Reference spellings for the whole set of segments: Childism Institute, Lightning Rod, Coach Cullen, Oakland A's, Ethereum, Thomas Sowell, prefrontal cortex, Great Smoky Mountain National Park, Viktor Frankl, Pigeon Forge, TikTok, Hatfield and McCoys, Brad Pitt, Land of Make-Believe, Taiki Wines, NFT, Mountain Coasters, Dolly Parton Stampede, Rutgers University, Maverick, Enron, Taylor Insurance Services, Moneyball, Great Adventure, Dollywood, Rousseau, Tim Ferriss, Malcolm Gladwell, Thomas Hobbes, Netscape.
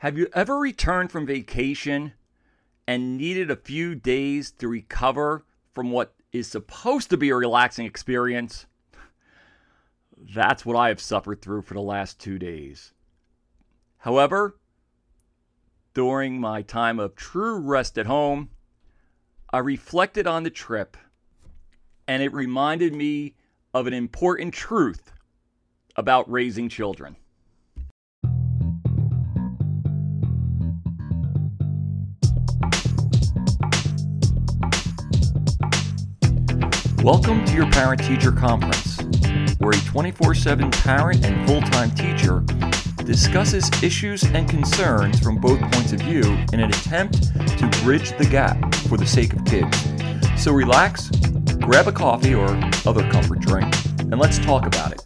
Have you ever returned from vacation and needed a few days to recover from what is supposed to be a relaxing experience? That's what I have suffered through for the last 2 days. However, during my time of true rest at home, I reflected on the trip, and it reminded me of an important truth about raising children. Welcome to your Parent-Teacher Conference, where a 24/7 parent and full-time teacher discusses issues and concerns from both points of view in an attempt to bridge the gap for the sake of kids. So relax, grab a coffee or other comfort drink, and let's talk about it.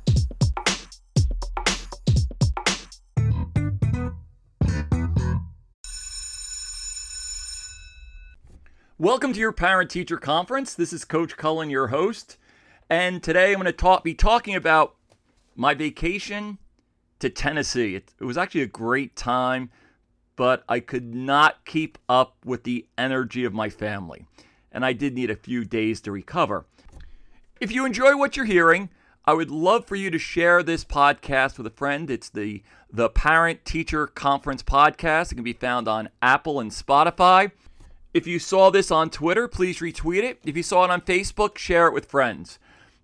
Welcome to your Parent-Teacher Conference. This is Coach Cullen, your host. And today I'm going to be talking about my vacation to Tennessee. It was actually a great time, but I could not keep up with the energy of my family. And I did need a few days to recover. If you enjoy what you're hearing, I would love for you to share this podcast with a friend. It's the Parent-Teacher Conference podcast. It can be found on Apple and Spotify. If you saw this on Twitter, please retweet it. If you saw it on Facebook, share it with friends.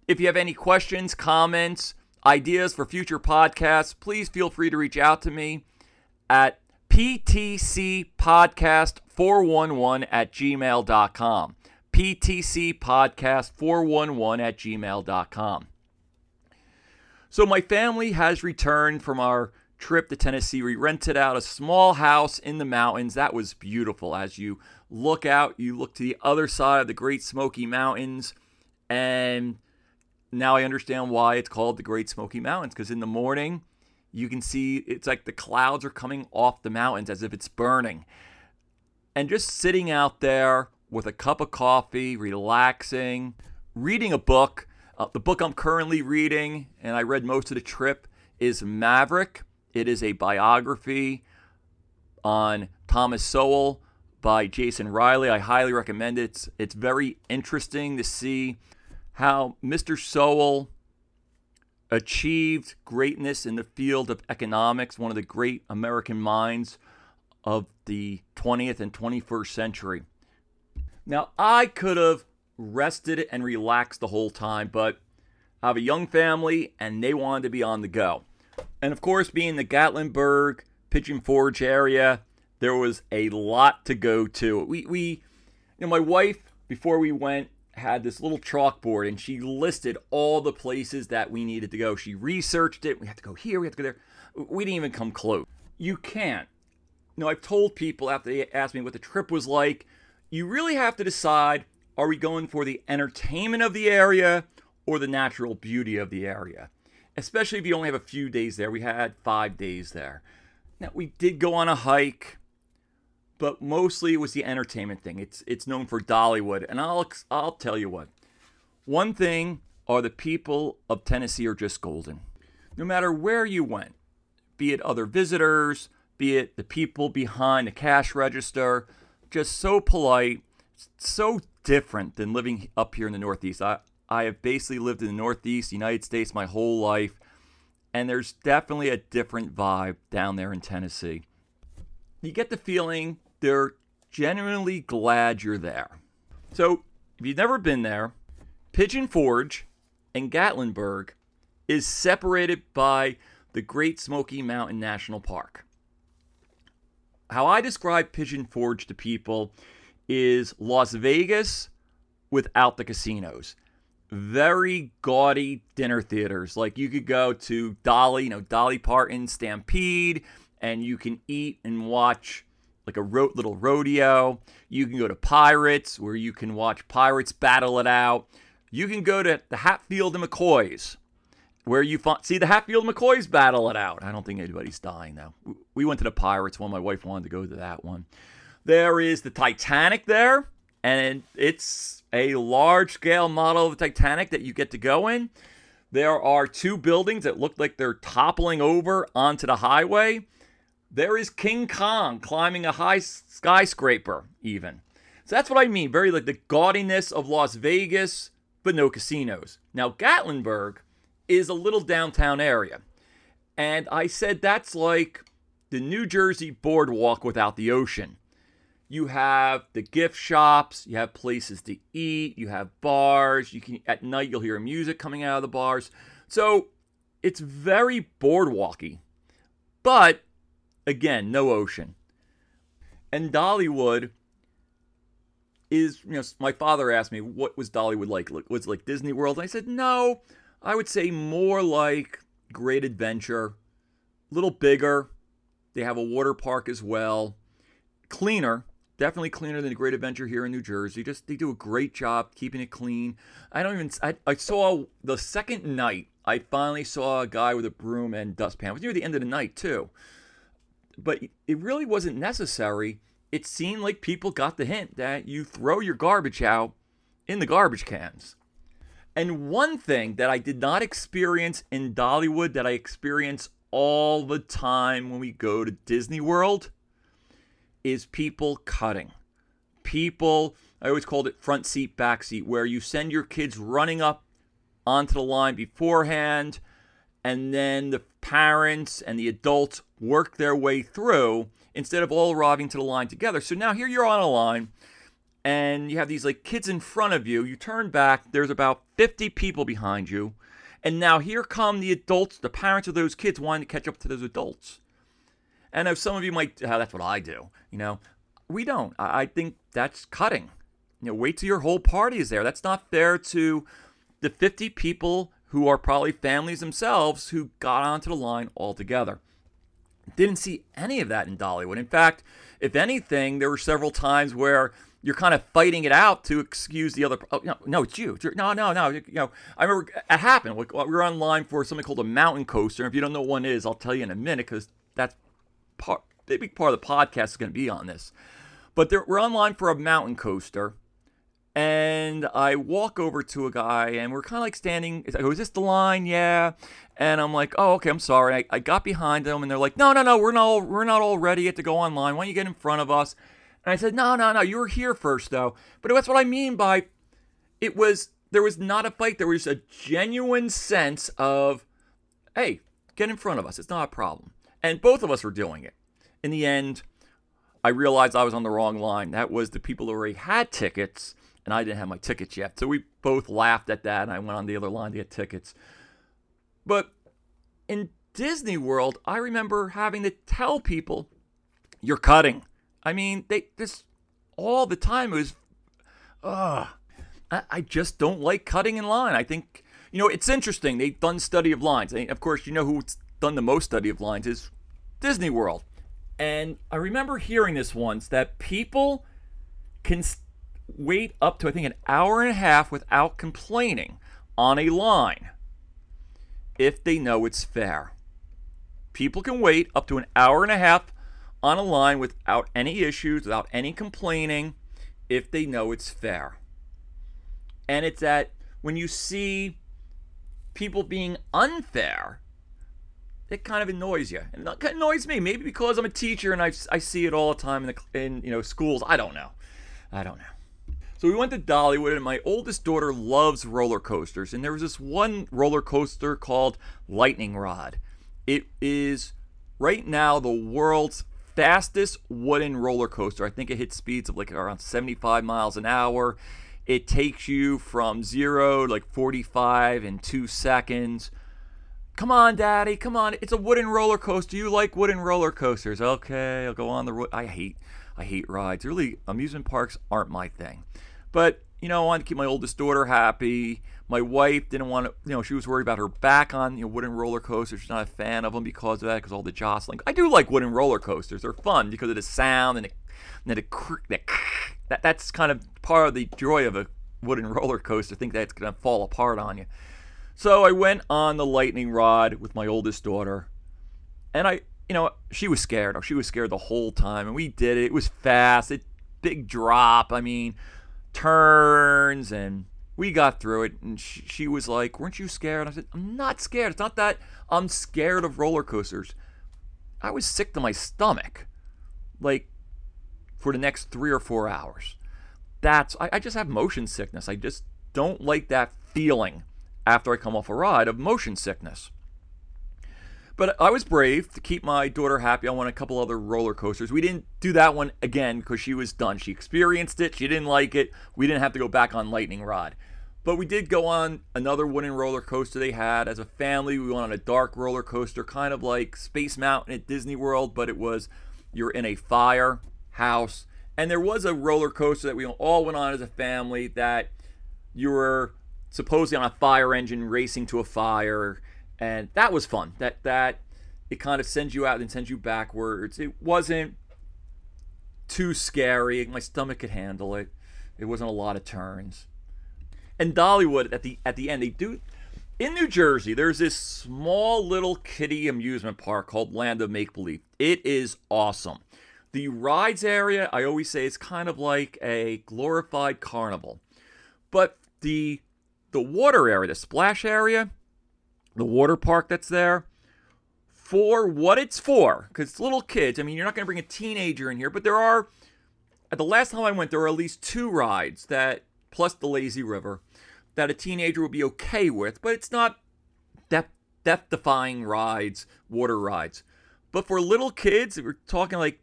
If you have any questions, comments, ideas for future podcasts, please feel free to reach out to me at ptcpodcast411@gmail.com. ptcpodcast411@gmail.com. So my family has returned from our trip to Tennessee. We rented out a small house in the mountains. That was beautiful. As you look out, you look to the other side of the Great Smoky Mountains, and now I understand why it's called the Great Smoky Mountains, because in the morning you can see it's like the clouds are coming off the mountains as if it's burning. And just sitting out there with a cup of coffee, relaxing, reading a book. The book I'm currently reading, and I read most of the trip, is Maverick. It is a biography on Thomas Sowell by Jason Riley. I highly recommend it. It's very interesting to see how Mr. Sowell achieved greatness in the field of economics, one of the great American minds of the 20th and 21st century. Now, I could have rested and relaxed the whole time, but I have a young family and they wanted to be on the go. And of course, being the Gatlinburg, Pigeon Forge area, there was a lot to go to. We you know, my wife, before we went, had this little chalkboard, and she listed all the places that we needed to go. She researched it. We have to go here. We have to go there. We didn't even come close. You can't. You know, I've told people after they asked me what the trip was like, you really have to decide, are we going for the entertainment of the area or the natural beauty of the area? Especially if you only have a few days there. We had 5 days there. Now, we did go on a hike, but mostly it was the entertainment thing. It's known for Dollywood, and I'll tell you what. One thing are the people of Tennessee are just golden. No matter where you went, be it other visitors, be it the people behind the cash register, just so polite, so different than living up here in the Northeast. I have basically lived in the Northeast, United States, my whole life. And there's definitely a different vibe down there in Tennessee. You get the feeling they're genuinely glad you're there. So if you've never been there, Pigeon Forge and Gatlinburg is separated by the Great Smoky Mountain National Park. How I describe Pigeon Forge to people is Las Vegas without the casinos. Very gaudy dinner theaters. Like, you could go to Dolly Parton Stampede, and you can eat and watch like a little rodeo. You can go to Pirates, where you can watch pirates battle it out. You can go to the Hatfield and McCoys, where you see the Hatfield and McCoys battle it out. I don't think anybody's dying though. We went to the Pirates one. My wife wanted to go to that one. There is the Titanic there, and it's a large-scale model of the Titanic that you get to go in. There are two buildings that look like they're toppling over onto the highway. There is King Kong climbing a high skyscraper, even. So that's what I mean. Very like the gaudiness of Las Vegas, but no casinos. Now, Gatlinburg is a little downtown area. And I said that's like the New Jersey boardwalk without the ocean. You have the gift shops. You have places to eat. You have bars. You can, at night, you'll hear music coming out of the bars. So it's very boardwalky. But again, no ocean. And Dollywood is, you know, my father asked me, what was Dollywood like? Was it like Disney World? And I said, no, I would say more like Great Adventure. A little bigger. They have a water park as well. Cleaner. Definitely cleaner than the Great Adventure here in New Jersey. Just, they do a great job keeping it clean. I saw the second night, I finally saw a guy with a broom and dustpan. It was near the end of the night, too. But it really wasn't necessary. It seemed like people got the hint that you throw your garbage out in the garbage cans. And one thing that I did not experience in Dollywood that I experience all the time when we go to Disney World is people cutting. People, I always called it front seat, back seat, where you send your kids running up onto the line beforehand, and then the parents and the adults work their way through instead of all arriving to the line together. So now here you're on a line, and you have these like kids in front of you. You turn back, there's about 50 people behind you, and now here come the adults, the parents of those kids wanting to catch up to those adults. And if some of you might, oh, that's what I do, you know. We don't. I think that's cutting. You know, wait till your whole party is there. That's not fair to the 50 people who are probably families themselves who got onto the line altogether. Didn't see any of that in Dollywood. In fact, if anything, there were several times where you're kind of fighting it out to excuse the other. Oh, no, it's you. No. You know, I remember it happened. We were on line for something called a mountain coaster. If you don't know what one is, I'll tell you in a minute, because that's part, a big part of the podcast is going to be on this. But we're on line for a mountain coaster. And I walk over to a guy, and we're kind of like standing. I go, is this the line? Yeah. And I'm like, oh, okay, I'm sorry. I got behind them, and they're like, no, we're not all ready yet to go online. Why don't you get in front of us? And I said, no, you were here first, though. But that's what I mean by it was, there was not a fight. There was a genuine sense of, hey, get in front of us. It's not a problem. And both of us were doing it. In the end, I realized I was on the wrong line. That was the people who already had tickets. And I didn't have my tickets yet. So we both laughed at that, and I went on the other line to get tickets. But in Disney World, I remember having to tell people, you're cutting. I mean, this all the time is, I just don't like cutting in line. I think, you know, it's interesting. They've done study of lines. And of course, you know who's done the most study of lines is Disney World. And I remember hearing this once, that people can wait up to, I think, an hour and a half without complaining on a line if they know it's fair. People can wait up to an hour and a half on a line without any issues, without any complaining, if they know it's fair. And it's that when you see people being unfair, it kind of annoys you. And it annoys me, maybe because I'm a teacher and I see it all the time in you know, schools. I don't know. So we went to Dollywood, and my oldest daughter loves roller coasters. And there was this one roller coaster called Lightning Rod. It is, right now, the world's fastest wooden roller coaster. I think it hits speeds of like around 75 miles an hour. It takes you from 0 to like 45 in 2 seconds. Come on, Daddy. Come on. It's a wooden roller coaster. You like wooden roller coasters. Okay, I'll go on the road. I hate rides. Really, amusement parks aren't my thing. But, you know, I wanted to keep my oldest daughter happy. My wife didn't want to, you know, she was worried about her back on, you know, wooden roller coasters. She's not a fan of them because of that, because all the jostling. I do like wooden roller coasters. They're fun because of the sound and that's kind of part of the joy of a wooden roller coaster. I think that's going to fall apart on you. So I went on the Lightning Rod with my oldest daughter. And you know, she was scared. She was scared the whole time. And we did it. It was fast. Big drop. I mean, turns, and we got through it, and she was like, weren't you scared? I said, I'm not scared. It's not that I'm scared of roller coasters. I was sick to my stomach, like, for the next 3 or 4 hours. I just have motion sickness. I just don't like that feeling after I come off a ride of motion sickness. But I was brave to keep my daughter happy. I went a couple other roller coasters. We didn't do that one again because she was done. She experienced it. She didn't like it. We didn't have to go back on Lightning Rod. But we did go on another wooden roller coaster they had. As a family, we went on a dark roller coaster, kind of like Space Mountain at Disney World, but it was you're in a firehouse. And there was a roller coaster that we all went on as a family that you were supposedly on a fire engine racing to a fire. And that was fun. That it kind of sends you out and sends you backwards. It wasn't too scary. My stomach could handle it. It wasn't a lot of turns. And Dollywood at the end, they do in New Jersey. There's this small little kiddie amusement park called Land of Make-Believe. It is awesome. The rides area, I always say, is kind of like a glorified carnival. But the water area, the splash area, the water park that's there, for what it's for, because it's little kids. I mean, you're not going to bring a teenager in here, but there are, at the last time I went, there were at least 2 rides that, plus the lazy river, that a teenager would be okay with, but it's not death-defying rides, water rides. But for little kids, if we're talking like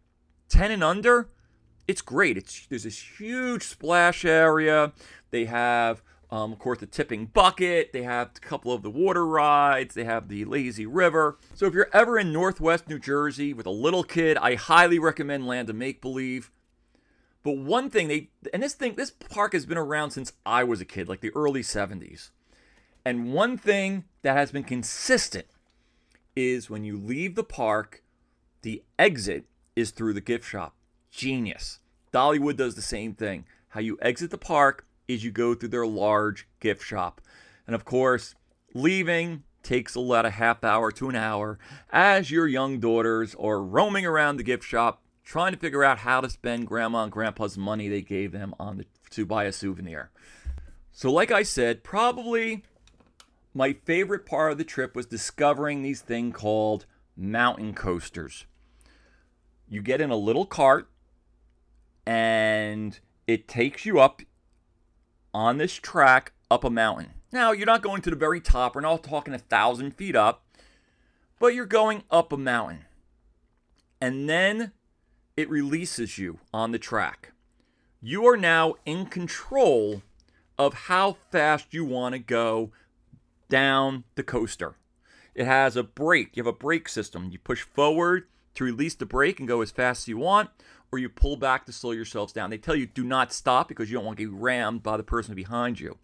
10 and under, it's great. There's this huge splash area. They have, of course, the tipping bucket. They have a couple of the water rides. They have the lazy river. So if you're ever in Northwest New Jersey with a little kid, I highly recommend Land of Make-Believe. But one thing, this park has been around since I was a kid, like the early 70s. And one thing that has been consistent is when you leave the park, the exit is through the gift shop. Genius. Dollywood does the same thing. How you exit the park is you go through their large gift shop. And of course, leaving takes about a half hour to an hour as your young daughters are roaming around the gift shop trying to figure out how to spend Grandma and Grandpa's money they gave them to buy a souvenir. So like I said, probably my favorite part of the trip was discovering these things called mountain coasters. You get in a little cart, and it takes you up on this track up a mountain. Now, you're not going to the very top. We're not talking 1,000 feet up, but you're going up a mountain. And then it releases you on the track. You are now in control of how fast you want to go down the coaster. It has a brake. You have a brake system. You push forward to release the brake and go as fast as you want, or you pull back to slow yourselves down. They tell you do not stop because you don't want to get rammed by the person behind you.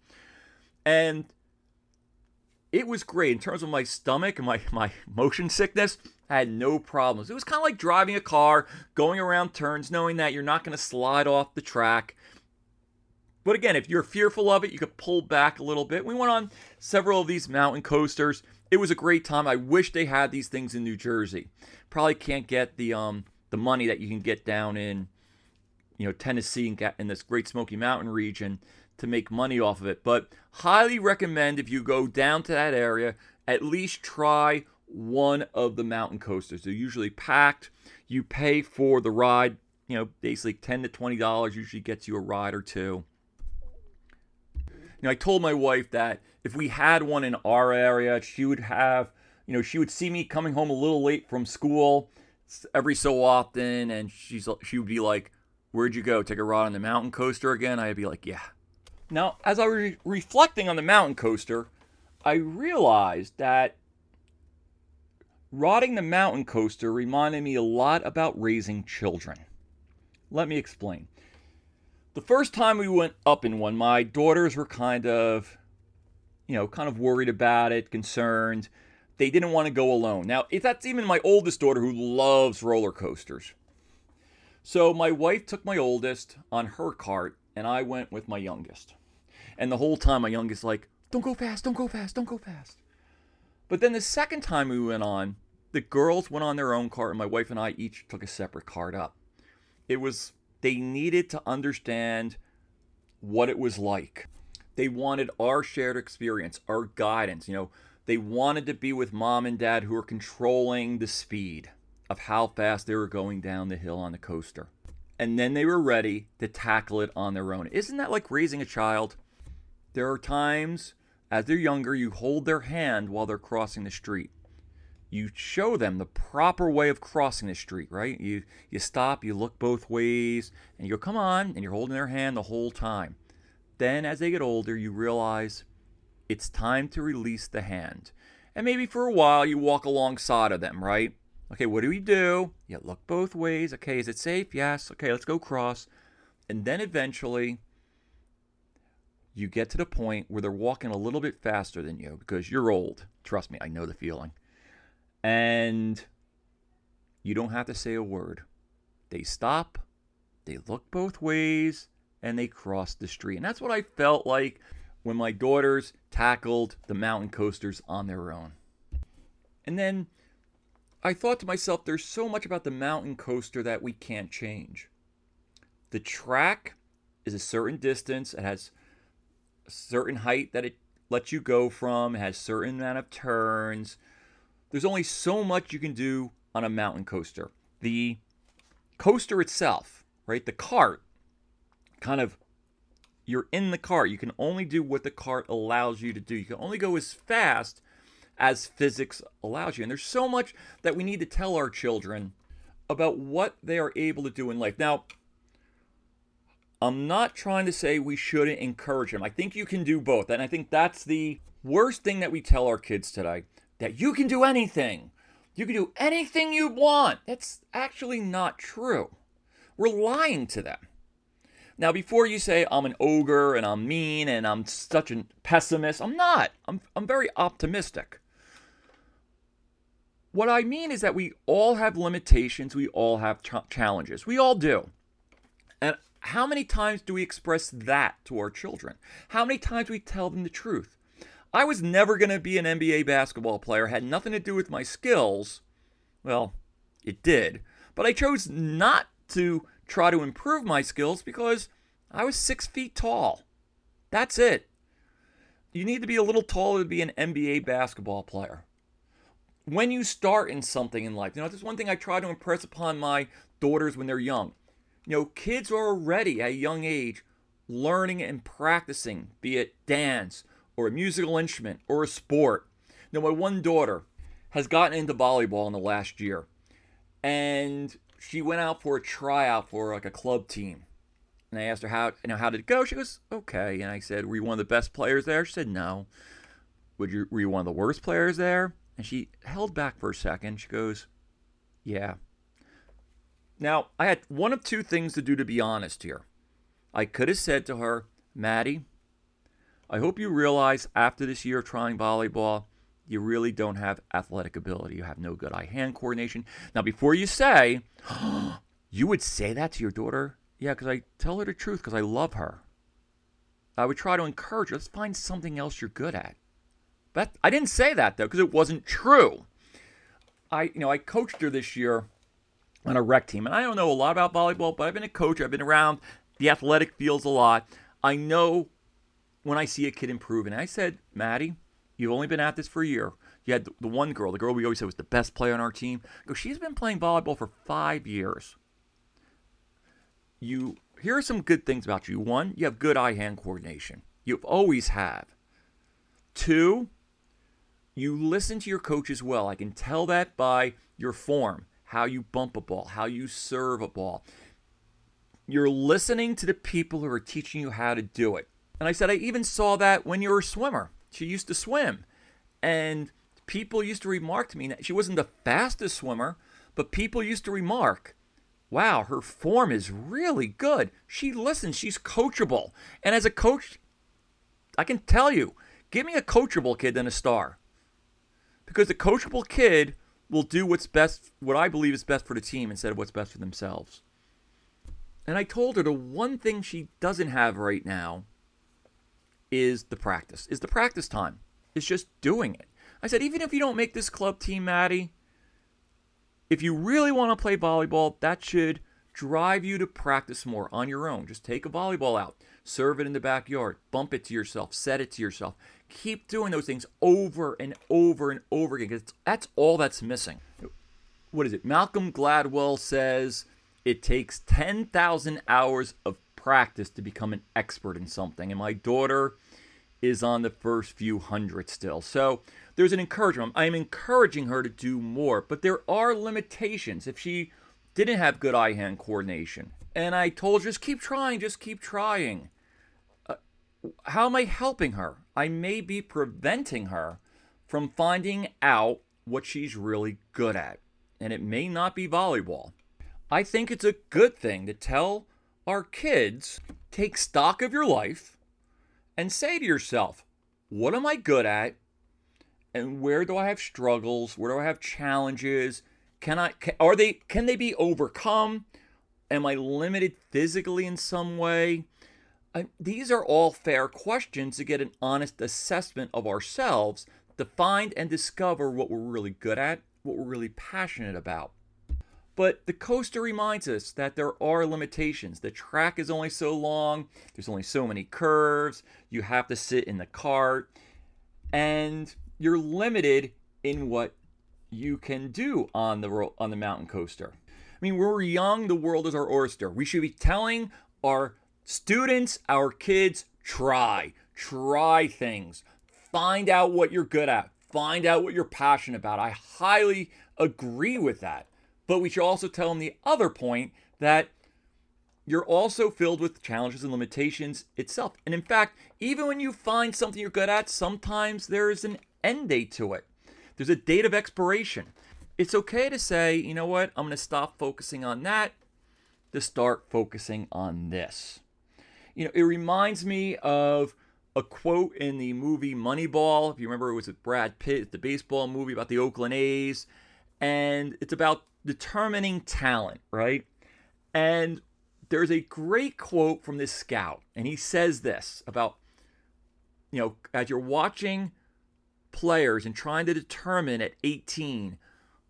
And it was great. In terms of my stomach and my motion sickness, I had no problems. It was kind of like driving a car, going around turns, knowing that you're not going to slide off the track. But again, if you're fearful of it, you could pull back a little bit. We went on several of these mountain coasters. It was a great time. I wish they had these things in New Jersey. Probably can't get the money that you can get down in, Tennessee and in this Great Smoky Mountain region to make money off of it. But highly recommend if you go down to that area, at least try one of the mountain coasters. They're usually packed. You pay for the ride, basically $10 to $20 usually gets you a ride or two. I told my wife that if we had one in our area, she would have, she would see me coming home a little late from school every so often, and she would be like, "Where'd you go? Take a ride on the mountain coaster again?" I'd be like, "Yeah." Now, as I was reflecting on the mountain coaster, I realized that riding the mountain coaster reminded me a lot about raising children. Let me explain. The first time we went up in one, my daughters were kind of worried about it, concerned. They didn't want to go alone. Now, if that's even my oldest daughter who loves roller coasters. So my wife took my oldest on her cart, and I went with my youngest. And the whole time, my youngest like, "Don't go fast, don't go fast, don't go fast." But then the second time we went on, the girls went on their own cart, and my wife and I each took a separate cart up. They needed to understand what it was like. They wanted our shared experience, our guidance. They wanted to be with mom and dad who are controlling the speed. of how fast they were going down the hill on the coaster. And then they were ready to tackle it on their own. Isn't that like raising a child? There are times, as they're younger, you hold their hand while they're crossing the street. You show them the proper way of crossing the street, right? You stop, you look both ways, and you go, come on, and you're holding their hand the whole time. Then as they get older, you realize it's time to release the hand. And maybe for a while, you walk alongside of them, right? Okay, what do we do? You look both ways. Okay, is it safe? Yes. Okay, let's go cross. And then eventually, you get to the point where they're walking a little bit faster than you because you're old. Trust me, I know the feeling. And you don't have to say a word. They stop, they look both ways, and they cross the street. And that's what I felt like when my daughters tackled the mountain coasters on their own. And then I thought to myself, there's so much about the mountain coaster that we can't change. The track is a certain distance. It has a certain height that it lets you go from. It has a certain amount of turns. There's only so much you can do on a mountain coaster. The coaster itself, right, the cart, kind of, you're in the cart. You can only do what the cart allows you to do. You can only go as fast as physics allows you. And there's so much that we need to tell our children about what they are able to do in life. Now, I'm not trying to say we shouldn't encourage them. I think you can do both. And I think that's the worst thing that we tell our kids today, that you can do anything. You can do anything you want. That's actually not true. We're lying to them. Now, before you say, I'm an ogre and I'm mean and I'm such a pessimist, I'm not. I'm very optimistic. What I mean is that we all have limitations. We all have challenges. We all do. And how many times do we express that to our children? How many times do we tell them the truth? I was never going to be an NBA basketball player. It had nothing to do with my skills. Well, it did. But I chose not to try to improve my skills because I was 6 feet tall. That's it. You need to be a little taller to be an NBA basketball player. When you start in something in life, you know, that's one thing I try to impress upon my daughters when they're young. You know, kids are already at a young age learning and practicing, be it dance or a musical instrument or a sport. Now, my one daughter has gotten into volleyball in the last year, and she went out for a tryout for like a club team. And I asked her, how did it go? She goes, okay. And I said, were you one of the best players there? She said, no. Were you one of the worst players there? And she held back for a second. She goes, yeah. Now, I had one of two things to do, to be honest here. I could have said to her, Maddie, I hope you realize after this year of trying volleyball, you really don't have athletic ability. You have no good eye-hand coordination. Now, before you say, oh, you would say that to your daughter? Yeah, because I tell her the truth because I love her. I would try to encourage her. Let's find something else you're good at. But I didn't say that, though, because it wasn't true. I coached her this year on a rec team. And I don't know a lot about volleyball, but I've been a coach. I've been around the athletic fields a lot. I know when I see a kid improve. And I said, Maddie, you've only been at this for a year. You had the one girl, the girl we always said was the best player on our team. She's been playing volleyball for 5 years. Here are some good things about you. One, you have good eye-hand coordination. You always have. Two, you listen to your coach as well. I can tell that by your form, how you bump a ball, how you serve a ball. You're listening to the people who are teaching you how to do it. And I said, I even saw that when you were a swimmer. She used to swim, and people used to remark to me that she wasn't the fastest swimmer, but people used to remark, wow, her form is really good. She listens. She's coachable. And as a coach, I can tell you, give me a coachable kid than a star, because the coachable kid will do what's best, what I believe is best for the team instead of what's best for themselves. And I told her the one thing she doesn't have right now is the practice. Is the practice time. It's just doing it. I said, even if you don't make this club team, Maddie, if you really want to play volleyball, that should drive you to practice more on your own. Just take a volleyball out, serve it in the backyard, bump it to yourself, set it to yourself. Keep doing those things over and over and over again, because that's all that's missing. what is it? Malcolm Gladwell says it takes 10,000 hours of practice to become an expert in something. And my daughter is on the first few hundred still. So there's an encouragement. I'm encouraging her to do more, but there are limitations. If she didn't have good eye-hand coordination, and I told her, just keep trying. How am I helping her? I may be preventing her from finding out what she's really good at, and it may not be volleyball. I think it's a good thing to tell our kids, take stock of your life and say to yourself, what am I good at? And where do I have struggles? Where do I have challenges? Can they be overcome? Am I limited physically in some way? These are all fair questions to get an honest assessment of ourselves, to find and discover what we're really good at, what we're really passionate about. But the coaster reminds us that there are limitations. The track is only so long. There's only so many curves. You have to sit in the cart. And you're limited in what you can do on the mountain coaster. I mean, when we're young, the world is our oyster. We should be telling our students, our kids, try things. Find out what you're good at. Find out what you're passionate about. I highly agree with that. But we should also tell them the other point, that you're also filled with challenges and limitations itself. And in fact, even when you find something you're good at, sometimes there is an end date to it. There's a date of expiration. It's okay to say, you know what, I'm going to stop focusing on that to start focusing on this. You know, it reminds me of a quote in the movie Moneyball. If you remember, it was with Brad Pitt, the baseball movie about the Oakland A's. And it's about determining talent, right? And there's a great quote from this scout. And he says this about, you know, as you're watching players and trying to determine at 18,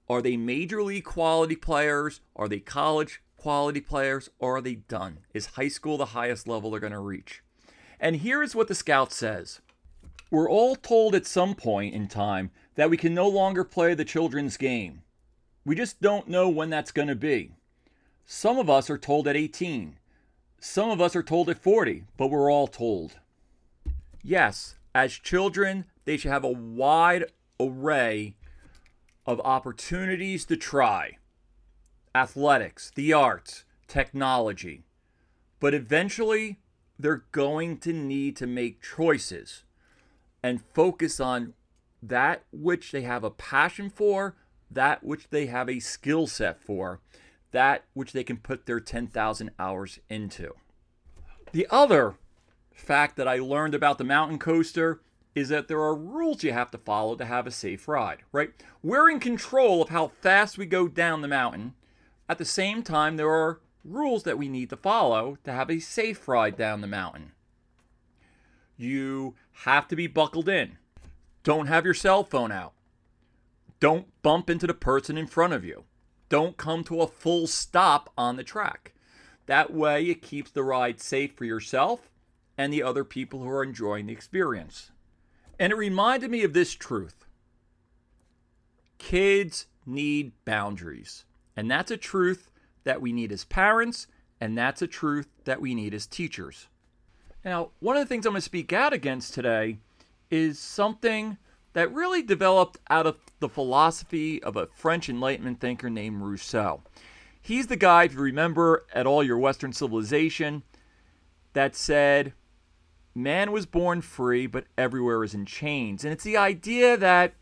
are they major league quality players? Are they college quality players? Or are they done? Is high school the highest level they're going to reach? And here's what the scout says. We're all told at some point in time that we can no longer play the children's game. We just don't know when that's going to be. Some of us are told at 18. Some of us are told at 40, but we're all told. Yes, as children, they should have a wide array of opportunities to try. Athletics, the arts, technology. But eventually, they're going to need to make choices and focus on that which they have a passion for, that which they have a skill set for, that which they can put their 10,000 hours into. The other fact that I learned about the mountain coaster is that there are rules you have to follow to have a safe ride, right? We're in control of how fast we go down the mountain. At the same time, there are rules that we need to follow to have a safe ride down the mountain. You have to be buckled in. Don't have your cell phone out. Don't bump into the person in front of you. Don't come to a full stop on the track. That way it keeps the ride safe for yourself and the other people who are enjoying the experience. And it reminded me of this truth. Kids need boundaries. And that's a truth that we need as parents, and that's a truth that we need as teachers. Now, one of the things I'm going to speak out against today is something that really developed out of the philosophy of a French Enlightenment thinker named Rousseau. He's the guy, if you remember at all your Western civilization, that said, man was born free, but everywhere is in chains. And it's the idea that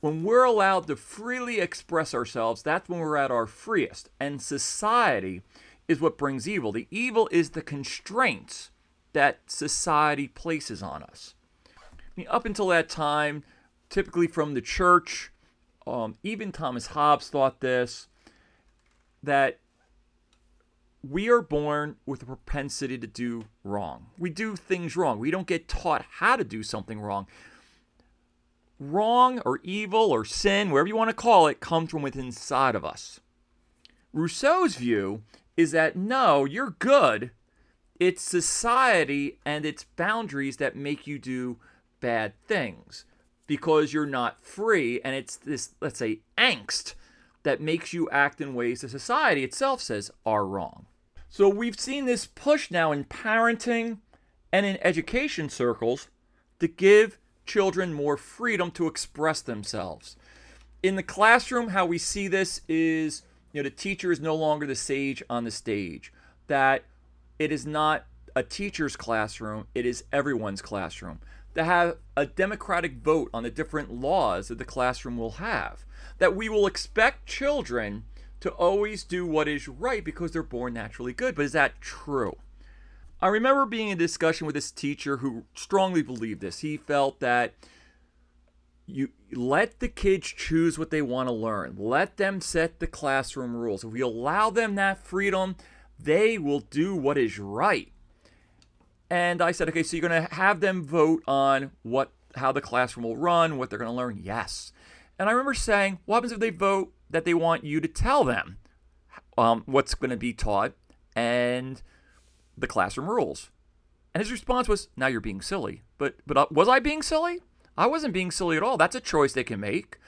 when we're allowed to freely express ourselves, that's when we're at our freest. And society is what brings evil. The evil is the constraints that society places on us. I mean, up until that time, typically from the church, even Thomas Hobbes thought this, that we are born with a propensity to do wrong. We do things wrong. We don't get taught how to do something wrong. Wrong or evil or sin, whatever you want to call it, comes from within inside of us. Rousseau's view is that, no, you're good. It's society and its boundaries that make you do bad things because you're not free, and it's this, let's say, angst that makes you act in ways that society itself says are wrong. So we've seen this push now in parenting and in education circles to give children more freedom to express themselves. In the classroom, how we see this is, you know, the teacher is no longer the sage on the stage. That it is not a teacher's classroom, it is everyone's classroom. To have a democratic vote on the different laws that the classroom will have. That we will expect children to always do what is right because they're born naturally good. But is that true? I remember being in a discussion with this teacher who strongly believed this. He felt that you let the kids choose what they want to learn. Let them set the classroom rules. If we allow them that freedom, they will do what is right. And I said, okay, so you're going to have them vote on how the classroom will run, what they're going to learn? Yes. And I remember saying, what happens if they vote that they want you to tell them what's going to be taught and the classroom rules? And his response was, now you're being silly. But was I being silly? I wasn't being silly at all. That's a choice they can make.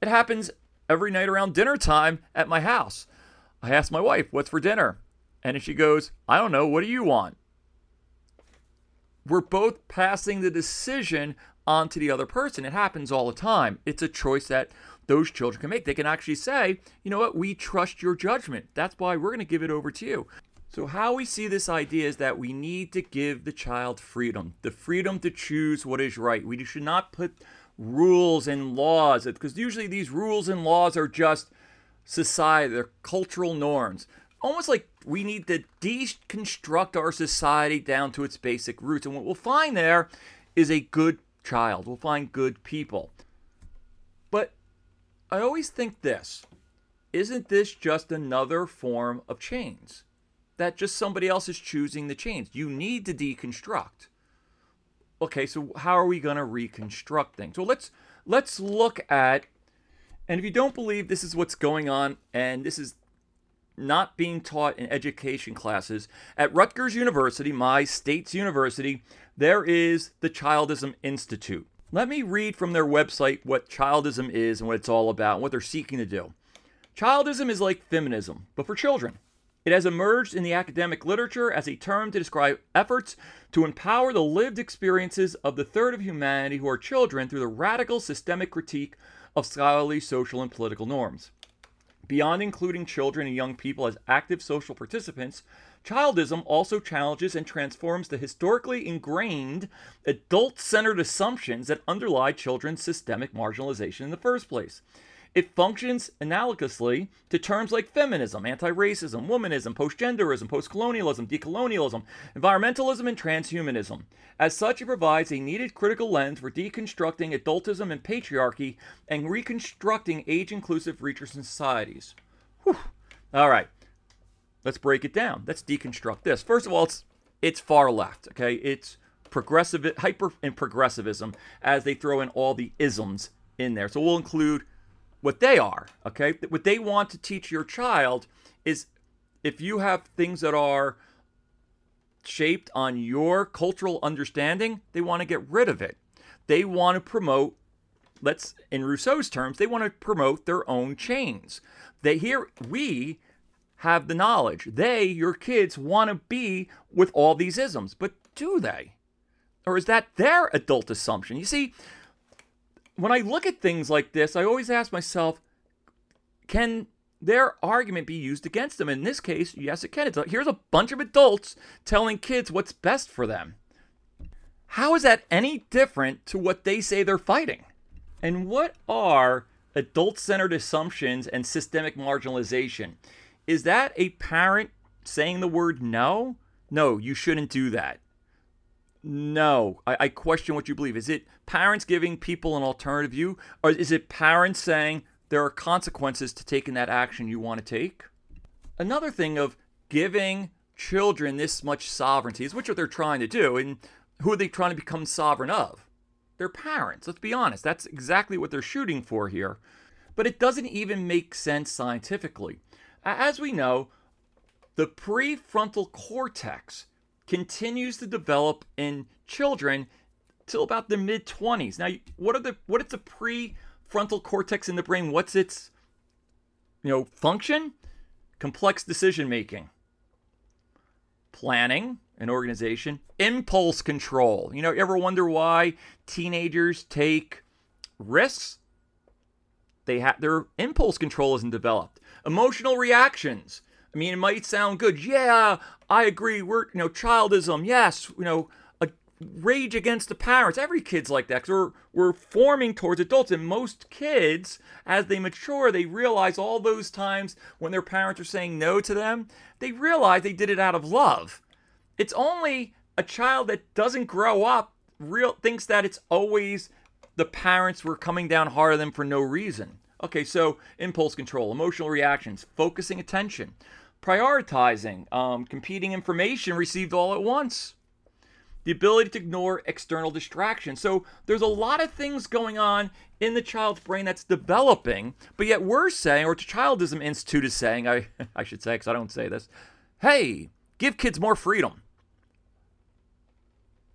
It happens every night around dinner time at my house. I ask my wife, what's for dinner? And she goes, I don't know. What do you want? We're both passing the decision on to the other person. It happens all the time. It's a choice that those children can make. They can actually say, you know what, we trust your judgment. That's why we're going to give it over to you. So how we see this idea is that we need to give the child freedom, the freedom to choose what is right. We should not put rules and laws, because usually these rules and laws are just society, they're cultural norms. Almost like we need to deconstruct our society down to its basic roots. And what we'll find there is a good child. We'll find good people. But I always think this, isn't this just another form of chains? That just somebody else is choosing the chains. You need to deconstruct. Okay, so how are we going to reconstruct things? Well, let's look at, and if you don't believe this is what's going on, and this is not being taught in education classes, at Rutgers University, my state's university, there is the Childism Institute. Let me read from their website what childism is and what it's all about and what they're seeking to do. Childism is like feminism, but for children. It has emerged in the academic literature as a term to describe efforts to empower the lived experiences of the third of humanity who are children through the radical systemic critique of scholarly, social, and political norms. Beyond including children and young people as active social participants, childism also challenges and transforms the historically ingrained adult-centered assumptions that underlie children's systemic marginalization in the first place. It functions analogously to terms like feminism, anti-racism, womanism, post-genderism, post-colonialism, decolonialism, environmentalism, and transhumanism. As such, it provides a needed critical lens for deconstructing adultism and patriarchy and reconstructing age-inclusive reachers and societies. Whew. All right, let's break it down. Let's deconstruct this. First of all, it's far left, okay? It's progressive, hyper and progressivism, as they throw in all the isms in there. So we'll include what they are, okay? What they want to teach your child is, if you have things that are shaped on your cultural understanding, they want to get rid of it. They want to promote, in Rousseau's terms, they want to promote their own chains. We have the knowledge. Your kids, want to be with all these isms, but do they? Or is that their adult assumption? You see, when I look at things like this, I always ask myself, can their argument be used against them? In this case, yes, it can. It's like, here's a bunch of adults telling kids what's best for them. How is that any different to what they say they're fighting? And what are adult-centered assumptions and systemic marginalization? Is that a parent saying the word no? No, you shouldn't do that. No, I question what you believe. Is it parents giving people an alternative view? Or is it parents saying there are consequences to taking that action you want to take? Another thing of giving children this much sovereignty is what they're trying to do. And who are they trying to become sovereign of? Their parents. Let's be honest. That's exactly what they're shooting for here. But it doesn't even make sense scientifically. As we know, the prefrontal cortex continues to develop in children till about the mid-20s. Now, what is the prefrontal cortex in the brain? What's its function, complex decision-making, planning and organization, impulse control. You know, you ever wonder why teenagers take risks? Their impulse control isn't developed. Emotional reactions. I mean, it might sound good. Yeah, I agree. We're, childism. Yes, a rage against the parents. Every kid's like that, because we're forming towards adults. And most kids, as they mature, they realize all those times when their parents are saying no to them, they realize they did it out of love. It's only a child that doesn't grow up thinks that it's always the parents were coming down hard on them for no reason. Okay, so impulse control, emotional reactions, focusing attention, prioritizing, competing information received all at once, the ability to ignore external distractions. So there's a lot of things going on in the child's brain that's developing, but yet we're saying, or the Childism Institute is saying, I should say, because I don't say this, hey, give kids more freedom.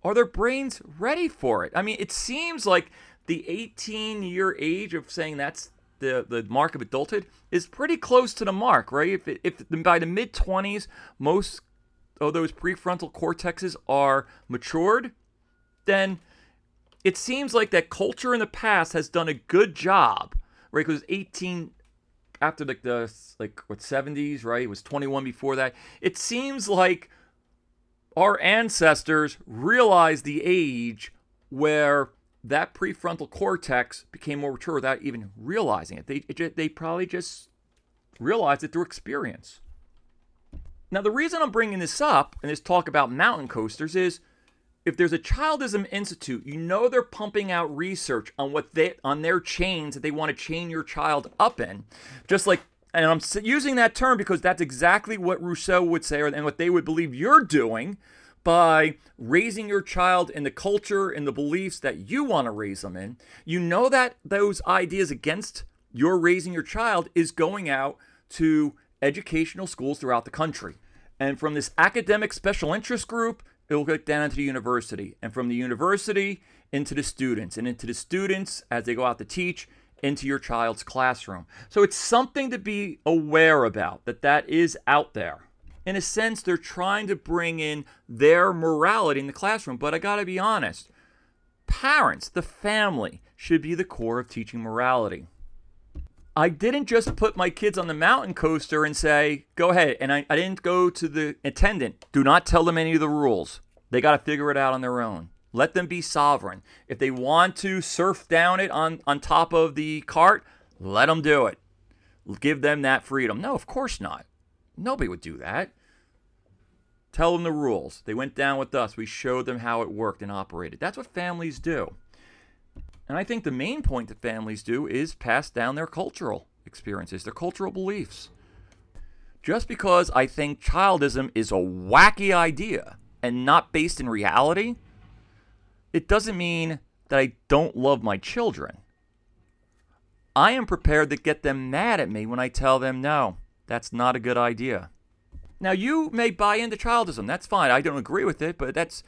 Are their brains ready for it? I mean, it seems like the 18-year age of saying that's the mark of adulthood is pretty close to the mark, right? If by the mid-20s, most of those prefrontal cortexes are matured, then it seems like that culture in the past has done a good job, right? Because 18, after the 70s, right? It was 21 before that. It seems like our ancestors realized the age where that prefrontal cortex became more mature without even realizing it. They probably just realized it through experience. Now, the reason I'm bringing this up and this talk about mountain coasters is if there's a Childism Institute, they're pumping out research on on their chains that they want to chain your child up in, just like. And I'm using that term because that's exactly what Rousseau would say and what they would believe you're doing by raising your child in the culture and the beliefs that you want to raise them in. That those ideas against your raising your child is going out to educational schools throughout the country. And from this academic special interest group, it will get down into the university. And from the university into the students. And into the students, as they go out to teach, into your child's classroom. So it's something to be aware about, that is out there. In a sense, they're trying to bring in their morality in the classroom, but I gotta be honest, parents, the family, should be the core of teaching morality. I didn't just put my kids on the mountain coaster and say, go ahead, and I didn't go to the attendant. Do not tell them any of the rules. They gotta figure it out on their own. Let them be sovereign. If they want to surf down it on top of the cart, let them do it. Give them that freedom. No, of course not. Nobody would do that. Tell them the rules. They went down with us. We showed them how it worked and operated. That's what families do. And I think the main point that families do is pass down their cultural experiences, their cultural beliefs. Just because I think childism is a wacky idea and not based in reality, it doesn't mean that I don't love my children. I am prepared to get them mad at me when I tell them, no, that's not a good idea. Now, you may buy into childism. That's fine. I don't agree with it, but if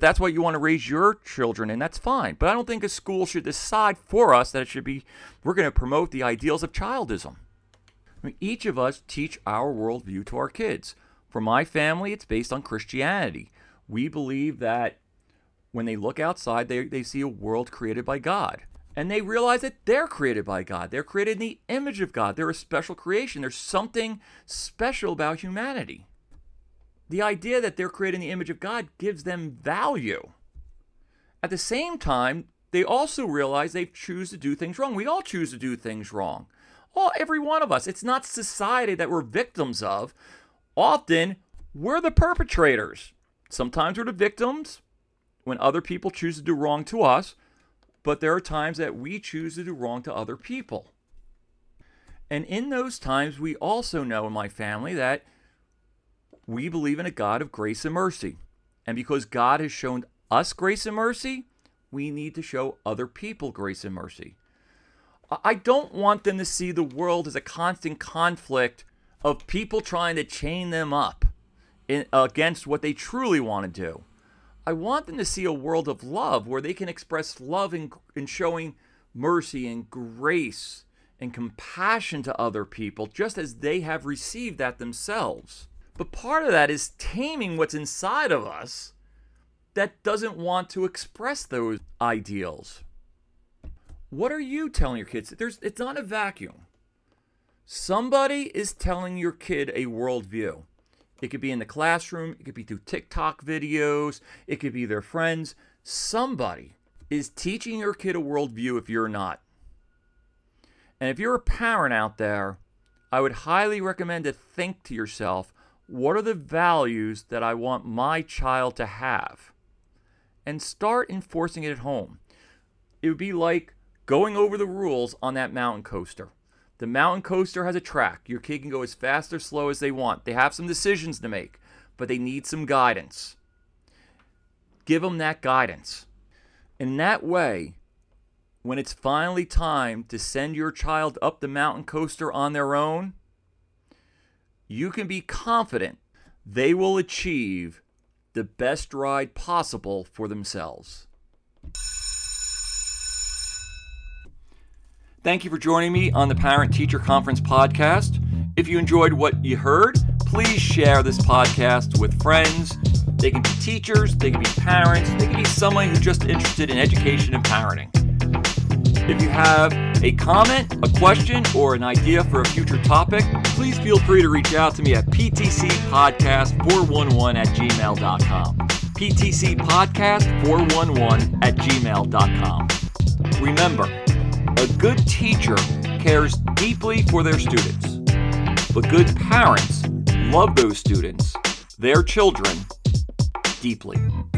that's what you want to raise your children in, that's fine. But I don't think a school should decide for us that it should be, we're going to promote the ideals of childism. I mean, each of us teach our worldview to our kids. For my family, it's based on Christianity. We believe that when they look outside, they see a world created by God. And they realize that they're created by God. They're created in the image of God. They're a special creation. There's something special about humanity. The idea that they're created in the image of God gives them value. At the same time, they also realize they choose to do things wrong. We all choose to do things wrong. Every one of us. It's not society that we're victims of. Often, we're the perpetrators. Sometimes we're the victims when other people choose to do wrong to us, but there are times that we choose to do wrong to other people. And in those times, we also know in my family that we believe in a God of grace and mercy. And because God has shown us grace and mercy, we need to show other people grace and mercy. I don't want them to see the world as a constant conflict of people trying to chain them up against what they truly want to do. I want them to see a world of love where they can express love and showing mercy and grace and compassion to other people just as they have received that themselves. But part of that is taming what's inside of us that doesn't want to express those ideals. What are you telling your kids? It's not a vacuum. Somebody is telling your kid a worldview. It could be in the classroom. It could be through TikTok videos. It could be their friends. Somebody is teaching your kid a worldview if you're not. And if you're a parent out there, I would highly recommend to think to yourself, what are the values that I want my child to have? And start enforcing it at home. It would be like going over the rules on that mountain coaster. The mountain coaster has a track. Your kid can go as fast or slow as they want. They have some decisions to make, but they need some guidance. Give them that guidance. In that way, when it's finally time to send your child up the mountain coaster on their own, you can be confident they will achieve the best ride possible for themselves. Thank you for joining me on the Parent Teacher Conference podcast. If you enjoyed what you heard, please share this podcast with friends. They can be teachers, they can be parents, they can be someone who's just interested in education and parenting. If you have a comment, a question, or an idea for a future topic, please feel free to reach out to me at ptcpodcast411@gmail.com. ptcpodcast411@gmail.com. Remember, a good teacher cares deeply for their students, but good parents love those students, their children, deeply.